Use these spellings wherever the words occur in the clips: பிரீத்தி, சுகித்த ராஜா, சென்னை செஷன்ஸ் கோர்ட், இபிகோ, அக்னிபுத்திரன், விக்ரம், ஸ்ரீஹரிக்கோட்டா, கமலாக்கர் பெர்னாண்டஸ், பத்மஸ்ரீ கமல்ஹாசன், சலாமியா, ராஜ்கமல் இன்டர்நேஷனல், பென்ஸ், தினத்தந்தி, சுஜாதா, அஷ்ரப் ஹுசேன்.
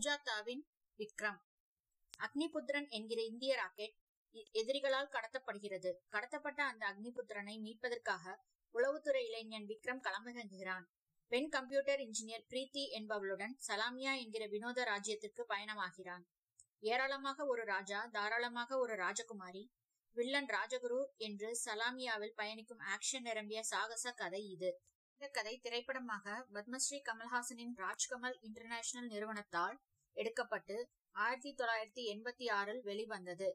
சுஜாதாவின் விக்ரம். அக்னிபுத்திரன் என்கிற இந்திய ராக்கெட் எதிரிகளால் கடத்தப்படுகிறது. கடத்தப்பட்ட அந்த அக்னிபுத்திரனை மீட்பதற்காக உளவுத்துறை இளைஞன் விக்ரம் களமிறங்குகிறான். பெண் கம்ப்யூட்டர் இன்ஜினியர் பிரீத்தி என்பவளுடன் சலாமியா என்கிற வினோத ராஜ்யத்திற்கு பயணமாகிறான். ஏராளமாக ஒரு ராஜா, தாராளமாக ஒரு ராஜகுமாரி, வில்லன் ராஜகுரு என்று சலாமியாவில் பயணிக்கும் ஆக்ஷன் நிரம்பிய சாகச கதை இது. இந்த கதை திரைப்படமாக பத்மஸ்ரீ கமல்ஹாசனின் ராஜ்கமல் இன்டர்நேஷனல் நிறுவனத்தால் எடுக்கப்பட்டு 1986 வெளிவந்தது.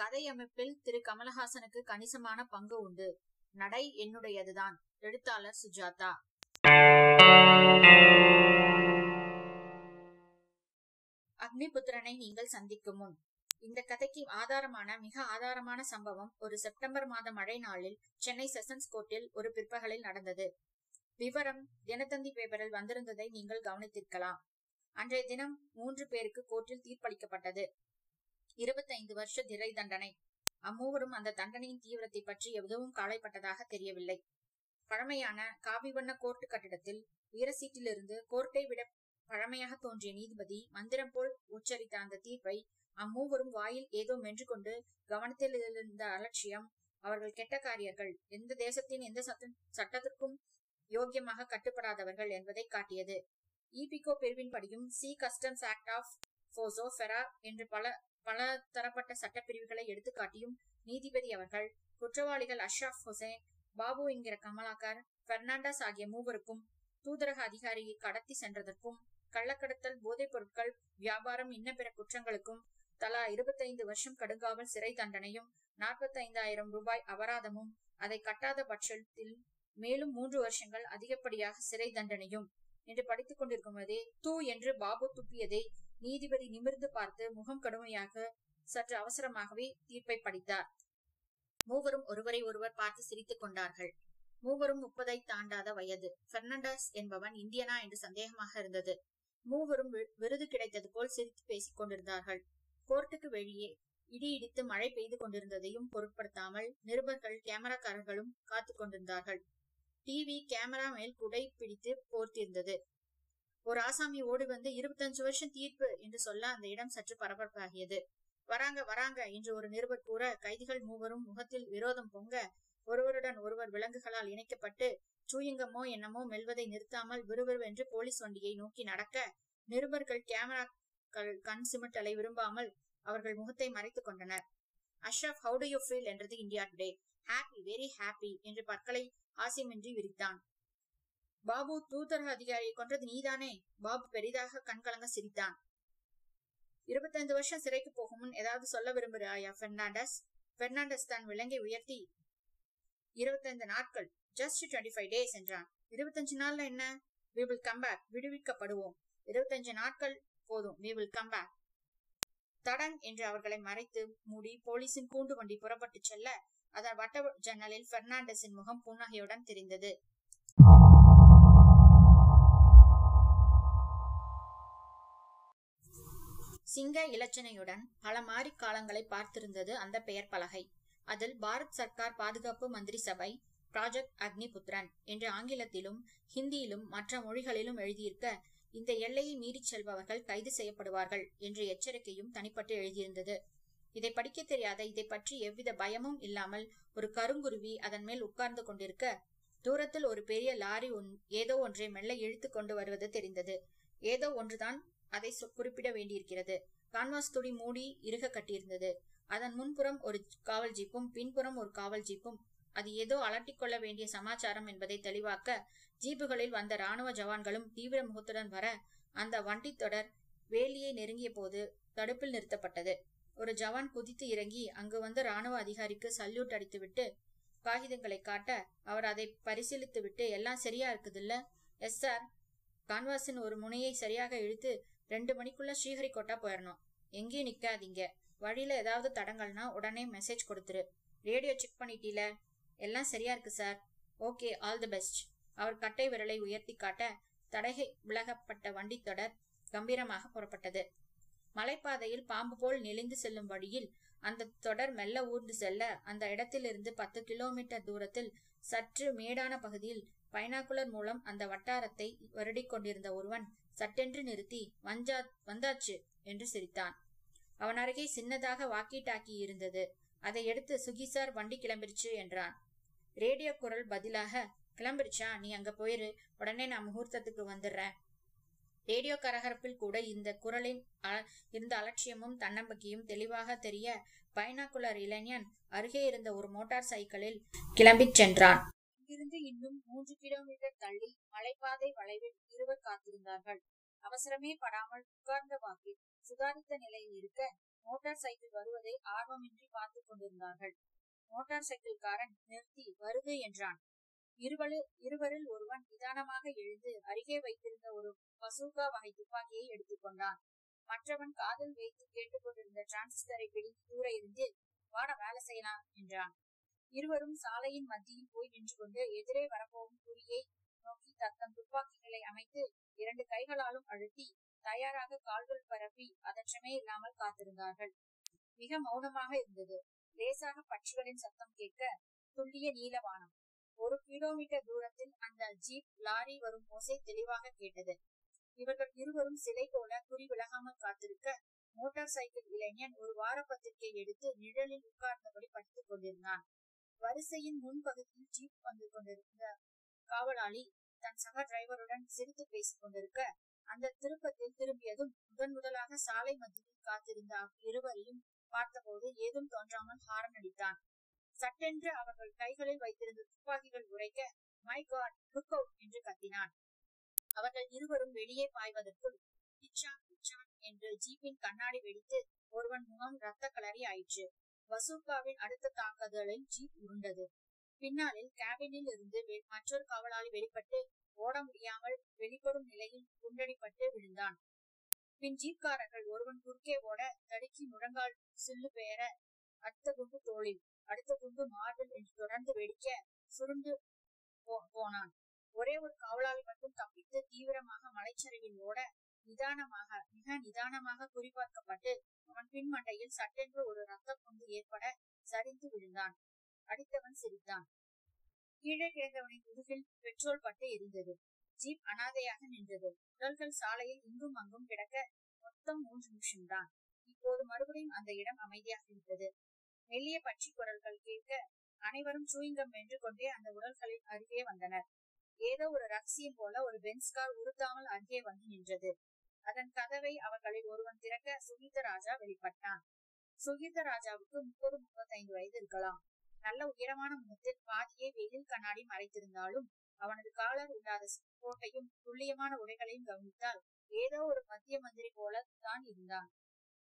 கதை அமைப்பில் திரு கமல்ஹாசனுக்கு கணிசமான பங்கு உண்டு. நடை என்னுடையதுதான். எழுத்தாளர் சுஜாதா. அக்னிபுத்திரனை நீங்கள் சந்திக்கும் முன் இந்த கதைக்கு மிக ஆதாரமான சம்பவம் ஒரு செப்டம்பர் மாத மழை நாளில் சென்னை செஷன்ஸ் கோர்ட்டில் ஒரு பிற்பகலில் நடந்தது. விவரம் தினத்தந்தி பேப்பரில் வந்திருந்ததை நீங்கள் கவனித்திருக்கலாம். அன்றைய தினம் 3 பேருக்கு கோர்ட்டில் தீர்ப்பளிக்கப்பட்டது. 25 வருஷ திரை தண்டனை. அம்மூவரும் அந்த தண்டனையின் தீவிரத்தை பற்றி எதுவும் காலைப்பட்டதாக தெரியவில்லை. பழமையான காவி வண்ண கோர்ட் கட்டிடத்தில் உயரசீட்டிலிருந்து கோர்ட்டை விட பழமையாக தோன்றிய நீதிபதி மந்திரம் போல் உச்சரித்த அந்த தீர்ப்பை அம்மூவரும் வாயில் ஏதோ மென்று கொண்டு கவனத்தில் இருந்த அலட்சியம். அவர்கள் கெட்ட காரியர்கள், எந்த தேசத்தின் எந்த சட்டத்திற்கும் யோக்கியமாக கட்டுப்படாதவர்கள் என்பதை காட்டியது. இபிகோ பிரிவின்படியும் சி கஸ்டம்ஸ் ஆக்ட் ஆஃப் போசோ ஃபெரா என்று பல தரப்பட்ட சட்ட பிரிவுகளை எடுத்துக்காட்டியும் நீதிபதி அவர்கள் குற்றவாளிகள் அஷ்ரப் ஹுசேன், பாபு என்கிற கமலாக்கர், பெர்னாண்டஸ் ஆகிய 3 பேருக்கும் தூதரக அதிகாரியை கடத்தி சென்றதற்கும் கள்ளக்கடத்தல், போதைப் பொருட்கள் வியாபாரம், இன்ன பிற குற்றங்களுக்கும் தலா 25 வருஷம் கடுங்காவல் சிறை தண்டனையும் 45,000 ரூபாய் அபராதமும், அதை கட்டாத பட்சத்தில் மேலும் 3 வருஷங்கள் அதிகப்படியாக சிறை தண்டனையும் என்று படித்துக் கொண்டிருக்கும் போதே தூ என்று பாபு துப்பியதை நீதிபதி நிமிர்ந்து பார்த்து முகம் கடுமையாக சற்று அவசரமாகவே தீர்ப்பை படித்தார். மூவரும் ஒருவரை ஒருவர் பார்த்து சிரித்துக் கொண்டார்கள். மூவரும் 30ஐ தாண்டாத வயது. பெர்னாண்டஸ் என்பவன் இந்தியனா என்று சந்தேகமாக இருந்தது. மூவரும் விருது கிடைத்தது போல் சிரித்து பேசிக் கொண்டிருந்தார்கள். கோர்ட்டுக்கு வெளியே இடி இடித்து மழை பெய்து கொண்டிருந்ததையும் பொருட்படுத்தாமல் நிருபர்கள், கேமராக்காரர்களும் காத்து கொண்டிருந்தார்கள். டிவி கேமரா மேல் குடை பிடித்து போர்த்திருந்தது. ஒரு ஆசாமி ஓடி வந்து 25 வருஷம் தீர்ப்பு என்று சொல்ல அந்த இடம் சற்று பரபரப்பாகியது. வராங்க என்று ஒரு நிருபர் கூற கைதிகள் மூவரும் முகத்தில் விரோதம் பொங்க ஒருவருடன் ஒருவர் விலங்குகளால் இணைக்கப்பட்டு சூயிங்கமோ என்னமோ மெல்வதை நிறுத்தாமல் விறுவிறுவென்று போலீஸ் வண்டியை நோக்கி நடக்க நிருபர்கள் கேமராக்கள் கண் சிமிட்டலை விரும்பாமல் அவர்கள் முகத்தை மறைத்துக் கொண்டனர். Ashraf, how do you feel என்றது India Today. Happy, very happy என்று பற்களை ஆசைமின்றி விரித்தான். பாபு, தூதரக அதிகாரியை கொன்றது நீதானே? பாபு பெரிதாக கண்கலங்க சிரித்தான். 25 வருஷம் சிறைக்கு போகும் முன் ஏதாவது சொல்ல விரும்புகிறாயா பெர்னாண்டஸ்? பெர்னாண்டஸ் தான் விலங்கை உயர்த்தி 25 நாட்கள், ஜஸ்ட் 25 days என்றான். 25 நாள்ல என்ன? we will come back, விடுவிக்கப்படுவோம். 25 நாட்கள் போதும், we will come back. தடன் என்று அவர்களை மறைத்து மூடி போலீசின் கூண்டு வண்டி புறப்பட்டு செல்ல அதன் வட்ட ஜன்னலில் பெர்னாண்டஸின் முகம் புன்னகையுடன் தெரிந்தது. சிங்க இலச்சனையுடன் பல மாறி காலங்களை பார்த்திருந்தது அந்த பெயர் பலகை. அதில் பாரத் சர்க்கார் பாதுகாப்பு மந்திரி சபை ப்ராஜெக்ட் அக்னிபுத்திரன் என்று ஆங்கிலத்திலும் ஹிந்தியிலும் மற்ற மொழிகளிலும் எழுதியிருக்க, இந்த எல்லையை மீறி செல்பவர்கள் கைது செய்யப்படுவார்கள் என்று எச்சரிக்கையும் தனிப்பட்டு எழுதியிருந்தது. இதை படிக்க தெரியாத, இதை பற்றி எவ்வித பயமும் இல்லாமல் ஒரு கருங்குருவி அதன் மேல் உட்கார்ந்து கொண்டிருக்க, தூரத்தில் ஒரு பெரிய லாரி ஏதோ ஒன்றை மெல்ல இழுத்து கொண்டு வருவது தெரிந்தது. ஏதோ ஒன்றுதான், அதை குறிப்பிட வேண்டியிருக்கிறது. கான்வாஸ் துடி மூடி இறுக கட்டியிருந்தது. அதன் முன்புறம் ஒரு காவல் ஜீப்பும் பின்புறம் ஒரு காவல் ஜீப்பும். அது ஏதோ அலட்டிக்கொள்ள வேண்டிய சமாச்சாரம் என்பதை தெளிவாக்க ஜீப்புகளில் வந்த ராணுவ ஜவான்களும் தீவிர முகத்துடன் வர அந்த வண்டி தொடர் வேலியை நெருங்கிய போது தடுப்பில் நிறுத்தப்பட்டது. ஒரு ஜவான் குதித்து இறங்கி அங்கு வந்த ராணுவ அதிகாரிக்கு சல்யூட் அடித்துவிட்டு காகிதங்களை காட்ட அவர் அதை பரிசீலித்து விட்டு, எல்லாம் சரியா இருக்குதுல்ல? Yes sir. கான்வாஸின் ஒரு முனையை சரியாக இழுத்து 2 மணிக்குள்ள ஸ்ரீஹரிக்கோட்டா போயிடணும். எங்கேயும் நிக்காதீங்க. வழியில ஏதாவது தடங்கள்னா உடனே மெசேஜ் கொடுத்துரு. ரேடியோ செக் பண்ணிட்டீல? எல்லாம் சரியா இருக்கு sir. Okay, all the best. அவர் கட்டை விரலை உயர்த்தி காட்ட தடகை விலகப்பட்ட வண்டி தொடர் கம்பீரமாக புறப்பட்டது. மலைப்பாதையில் பாம்பு போல் நெளிந்து செல்லும் வழியில் அந்த தொடர் மெல்ல ஊர்ந்து செல்ல அந்த இடத்திலிருந்து 10 கிலோமீட்டர் தூரத்தில் சற்று மேடான பகுதியில் பைனாக்குலர் மூலம் அந்த வட்டாரத்தை வருடிக் கொண்டிருந்த ஒருவன் சட்டென்று நிறுத்தி வந்தாச்சு என்று சிரித்தான். அவன் அருகே சின்னதாக வாக்கி டாக்கி இருந்தது. அதை எடுத்து சுகிசார் வண்டி கிளம்பிருச்சு என்றான். ரேடியோ குரல் பதிலாக, கிளம்பிருச்சா, நீ அங்க போயிரு, உடனே நான் முகூர்த்தத்துக்கு வந்துடுறேன். ரேடியோ கரகரப்பில் கூட இந்த குரலின் இருந்த அலட்சியமும் தன்னம்பிக்கையும் தெளிவாக தெரிய பைனாக்குலர் இளைஞன் அருகே இருந்த ஒரு மோட்டார் சைக்கிளில் கிளம்பி சென்றான். இங்கிருந்து இன்னும் 3 கிலோமீட்டர் தள்ளி மலைப்பாதை வளைவில் இருவர் காத்திருந்தார்கள். அவசரமே படாமல் உட்கார்ந்த வாக்கில் சுதாரித்த நிலையில் இருக்க மோட்டார் சைக்கிள் வருவதை ஆர்வமின்றி பார்த்து கொண்டிருந்தார்கள். மோட்டார் சைக்கிள்காரன் நிறுத்தி வருது என்றான். இருவரில் ஒருவன் நிதானமாக எழுந்து அருகே வைத்திருந்த ஒரு பசூகா வகை துப்பாக்கியை எடுத்துக்கொண்டான். மற்றவன் காதில் வைத்து கேட்டுக்கொண்டிருந்த டிரான்சிஸ்டரை பிடித்து தூர இருந்து, வாட வேலை செய்யலாம் என்றான். இருவரும் சாலையின் மத்தியில் போய் நின்று கொண்டு எதிரே வரப்போகும் குறியை நோக்கி தத்தம் துப்பாக்கிகளை அமைத்து 2 கைகளாலும் அழுத்தி தயாராக கால்கள் பரப்பி அதற்றமே இல்லாமல் காத்திருந்தார்கள். மிக மௌனமாக இருந்தது. லேசாக பட்சிகளின் சத்தம் கேட்க துள்ளிய நீலவானம். 1 கிலோமீட்டர் தூரத்தில் அந்த ஜீப் லாரி வரும் ஓசை தெளிவாக கேட்டது. இவர்கள் இருவரும் சிலை போல குறி விலகாமல் காத்திருக்க மோட்டார் சைக்கிள் இளைஞன் ஒரு வார பத்திரிகை எடுத்து நிழலில் உட்கார்ந்தபடி படித்துக் கொண்டிருந்தான். வரிசையின் முன்பகுதியில் ஜீப் வந்து கொண்டிருந்த காவலாளி தன் சக டிரைவருடன் சிரித்து பேசிக் கொண்டிருக்க அந்த திருப்பத்தில் திரும்பியதும் முதன் முதலாக சாலை மத்தியில் காத்திருந்த இருவரையும் பார்த்தபோது ஏதும் தோன்றாமல் ஹாரன் அடித்தான். சட்டென்று அவர்கள் கைகளில் வைத்திருந்த துப்பாக்கிகள் உரைக்க, மை காட், லுக் அவுட் என்று கத்தினான். அவர்கள் இருவரும் வெளியே பாய்வதற்குள் என்று ஜீப்பின் கண்ணாடி வெடித்து ஒருவன் முகம் ரத்த கலரி ஆயிற்று. வசூக்காவின் அடுத்த தாக்குதலில் ஜீப் உருண்டது. பின்னாளில் கேபினில் இருந்து மற்றொரு காவலாளி வெளிப்பட்டு ஓட முடியாமல் வெளிப்படும் நிலையில் குண்டடிப்பட்டு விழுந்தான். பின் ஜீப்காரர்கள் ஒருவன் குறுக்கே ஓட தடுக்கி முழங்கால் சில்லு பெயர அடுத்த குண்டு தோளில், அடுத்த குண்டு மார்பில் என்று தொடர்ந்து வெடிக்க சுருண்டு போனான். ஒரே ஒரு காவலாளி மட்டும் தப்பித்து தீவிரமாக மலைச்சரிவில் ஓட மிக நிதானமாக குறிபார்க்கப்பட்டு அவன் பின்மண்டையில் சட்டென்று ஒரு ரத்த குண்டு ஏற்பட சரிந்து விழுந்தான். அடித்தவன் சிரித்தான். கீழே கிடந்தவனின் முதுகில் பெட்ரோல் பட்டு எரிந்தது. ஜீப் அனாதையாக நின்றது. உடல்கள் சாலையில் இங்கும் அங்கும் கிடக்க மொத்தம் 3 நிமிஷம்தான். இப்போது மறுபடியும் அந்த இடம் அமைதியாக இருந்தது. மெல்லிய பட்சி குரல்கள் கேட்க அனைவரும் சூயிங்கம் வென்று கொண்டே அந்த உடல்களின் அருகே வந்தனர். ஏதோ ஒரு ரகசியம் போல ஒரு பென்ஸ் கார் உறுத்தாமல் அருகே வந்து நின்றது. அதன் கதவை அவர்களில் ஒருவன் திறக்க சுகித்த ராஜா வெளிப்பட்டான். சுகித்த ராஜாவுக்கு 30-35 வயது இருக்கலாம். நல்ல உயரமான முகத்தில் பாதியை வெயில் கண்ணாடி மறைத்திருந்தாலும் அவனது காலர் இல்லாத கோட்டையும் துல்லியமான உடைகளையும் கவனித்தால் ஏதோ ஒரு மத்திய மந்திரி போல தான் இருந்தான்.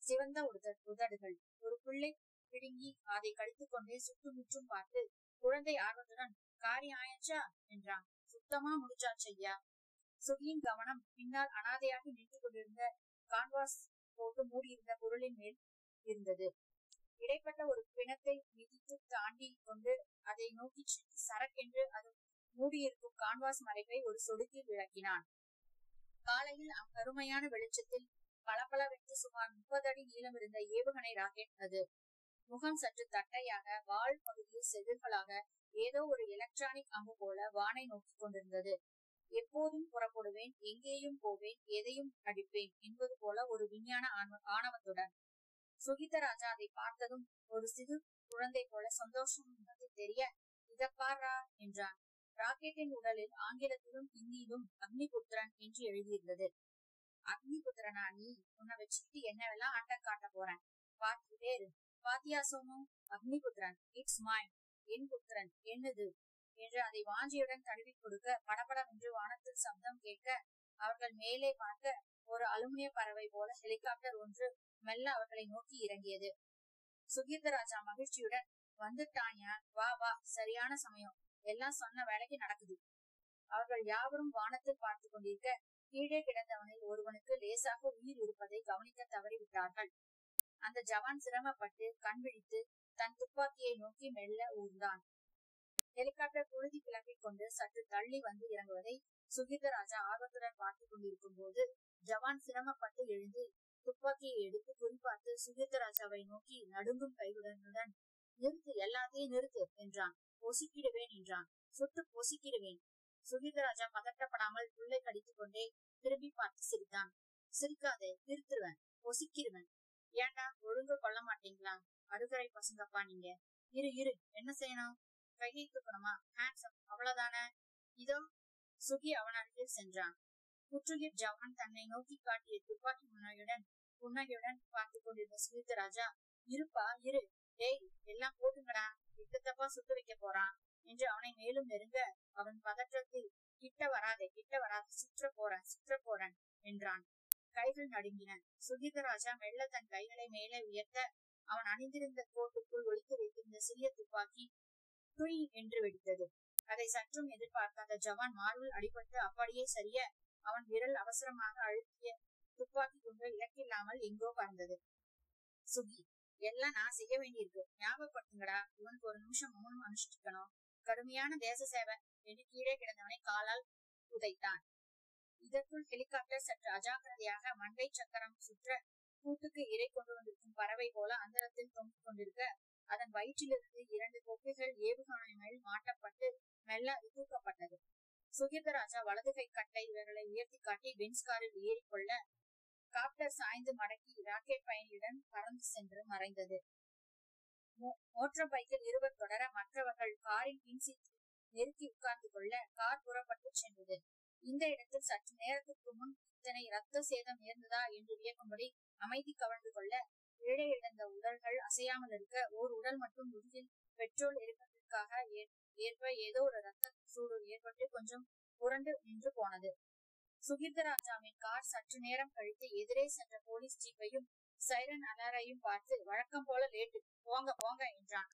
சிவந்த உதடுகள், ஒரு பிள்ளை பிடுங்கி அதை கடித்துக் கொண்டே சுற்றுமுற்றும் பார்த்து குழந்தை ஆர்வத்துடன், காரி ஆயாச்சா என்றான். சுத்தமா முடிச்சாச்சையா. சுகியின் கவனம் பின்னால் அனாதையாக நின்று கொண்டிருந்த கான்வாஸ் போட்டு மூடியிருந்த பொருளின் மேல் இருந்தது. இடைப்பட்ட ஒரு பிணத்தை மிதித்து தாண்டி கொண்டு அதை நோக்கி சரக்கென்று அது மூடியிருக்கும் கான்வாஸ் மறைப்பை ஒரு சொடுக்கில் விளக்கினான். காலையில் அக்கருமையான வெளிச்சத்தில் பளபளவென்று சுமார் 30 அடி நீளம் இருந்த ஏவுகணை ராக்கெட் அது. முகம் சற்று தட்டையாக, வால் பகுதியில் செதிர்களாக, ஏதோ ஒரு எலக்ட்ரானிக் அம்பு போல வானை நோக்கி கொண்டிருந்தது. எப்போதும் புறப்படுவேன், எங்கேயும் போவேன், எதையும் அடிப்பேன் என்பது போல ஒரு விஞ்ஞான ஆணவத்துடன். சுகித்த ராஜா அதை பார்த்ததும் ஒரு சிறு குழந்தை போல சந்தோஷம் தெரிய, இதப்பாரா என்றான். ராக்கெட்டின் உடலில் ஆங்கிலத்திலும் ஹிந்தியிலும் அக்னிபுத்திரன் என்று எழுதியிருந்தது. அக்னிபுத்திரனா நீ? உன்னை வச்சுக்கிட்டு என்னவெல்லாம் ஆட்ட காட்ட போறேன், பார்த்துக்கிட்டே இரு. பாத்தியா சோமு, அக்னிபுத்திரன், இட்ஸ் மைன், என் புத்திரன், என்னது என்று அதை வாஞ்சியுடன் தழுவி கொடுக்க படபடவென்று வானத்தில் சப்தம் கேட்க அவர்கள் மேலே பார்க்க ஒரு அலுமினிய பறவை போல ஹெலிகாப்டர் ஒன்று மெல்ல அவர்களை நோக்கி இறங்கியது. சுகித்த ராஜா மகிழ்ச்சியுடன், வந்துட்டானியா, வா வா, சரியான சமயம், எல்லாம் சொன்ன வேலைக்கு நடக்குது. அவர்கள் யாவரும் வானத்தில் பார்த்து கொண்டிருக்க கீழே கிடந்தவனில் ஒருவனுக்கு லேசாக உயிர் இருப்பதை கவனிக்க தவறிவிட்டார்கள். அந்த ஜவான் சிரமப்பட்டு கண் விழித்து தன் துப்பாக்கியை நோக்கி மெல்ல ஊர்ந்தான். ஹெலிகாப்டர் புழுதி கிளப்பிக் கொண்டு சற்று தள்ளி வந்து இறங்குவதை சுகித்த ராஜா ஆர்வத்துடன் பார்த்து கொண்டிருக்கும் போது ஜவான் சிரமப்பட்டு எழுந்து துப்பாக்கியை எடுத்து குறிப்பார்த்து சுகித்த ராஜாவை நோக்கி நடுங்கும் கையுடன், நிறுத்து, எல்லாத்தையும் நிறுத்து என்றான். பொசுக்கிடுவேன் என்றான். சுட்டு பொசுக்கிடுவேன். சுகித்த ராஜா பதட்டப்படாமல் உள்ளே கடித்துக் கொண்டே திரும்பி பார்த்து சிரித்தான். சிரிக்காதே, திருத்துருவன், ஒசிக்கிருவன். ஏண்டா ஒழுங்கு கொள்ள மாட்டீங்களா? அடுக்கரை பசங்கப்பா நீங்க. இரு இரு, என்ன செய்யணும்? கையை தூக்கணுமா? ஹேண்ட்ஸப், அவ்வளவுதானே? இதோ சுகி அவன் அருகில் சென்றான். புற்றுயிர் ஜவான் தன்னை நோக்கி காட்டிய துப்பாக்கி புன்னகையுடன் பார்த்து கொண்டிருந்த சுகித்த ராஜா, இருப்பா இரு, டேய் எல்லாம் போட்டுங்கடா, கிட்டத்தப்பா சுத்து வைக்க போறான் என்று அவனை மேலும் நெருங்க, அவன் பதற்றத்தில் கிட்ட வராதே, சுற்ற போறேன் என்றான். கைகள் நடுங்கின. சுகித்த ராஜா மெல்ல தன் கைகளை மேலே உயர்த்த, அவன் அணிந்திருந்த கோட்டுக்குள் ஒளித்து வைத்திருந்த சிறிய துப்பாக்கி துளி என்று வெடித்தது. அதை சற்றும் எதிர்பார்த்த அந்த ஜவான் மார்பில் அடிபட்டு அப்படியே சரிய, அவன் விரல் அவசரமாக அழுத்திய துப்பாக்கி குண்டு இலக்கில்லாமல் எங்கோ பறந்தது. சுகி, எல்லாம் நான் செய்ய வேண்டியிருக்கு, ஞாபகப்படுத்துங்கடா, இவனுக்கு ஒரு நிமிஷம் மௌனம் அனுஷ்டிக்கணும், கடுமையான தேச சேவை என்று கீழே கிடந்தவனை காலால் உதைத்தான். இதற்குள் ஹெலிகாப்டர் சற்று அஜாக்கிரதையாக மண்டை சக்கரம் சுற்ற, கூட்டுக்கு இறை கொண்டு வந்திருக்கும் பறவை போல அந்தரத்தில் தொங்கிக் கொண்டிருக்க, அதன் வயிற்றிலிருந்து இரண்டு கொக்கைகள் ஏவுகணை மேல் மாட்டப்பட்டு மெல்ல அது தூக்கப்பட்டது. சுகித்த ராஜா வலதுகை கட்டை இவர்களை உயர்த்தி காட்டி பென்ஸ் காரில் ஏறிக்கொள்ள, காப்டர் சாய்ந்து மடக்கி ராக்கெட் பயணியுடன் பறந்து சென்று மறைந்தது. மோட்டார் பைக்கில் இருவர் தொடர, மற்றவர்கள் காரின் பின்சீட்டில் நெருக்கி உட்கார்ந்து கொள்ள, கார் புறப்பட்டு சென்றது. இந்த இடத்தில் சற்று நேரத்திற்கு முன் இத்தனை ரத்த சேதம் நேர்ந்ததா என்று வியக்கும்படி அமைதி கவர்ந்து கொள்ள, இழை இழந்த உடல்கள் அசையாமல் இருக்க, ஓர் உடல் மற்றும் முதுகில் பெட்ரோல் எரிப்பதற்காக ஏற்ப ஏதோ ஒரு ரத்த சூடு ஏற்பட்டு கொஞ்சம் புரண்டு நின்று போனது. சுகித்த ராஜாவின் கார் சற்று நேரம் கழித்து எதிரே சென்ற போலீஸ் ஜீப்பையும் சைரன் அலாரையும் பார்த்து, வழக்கம் போல லேட்டு, போங்க போங்க என்றான்.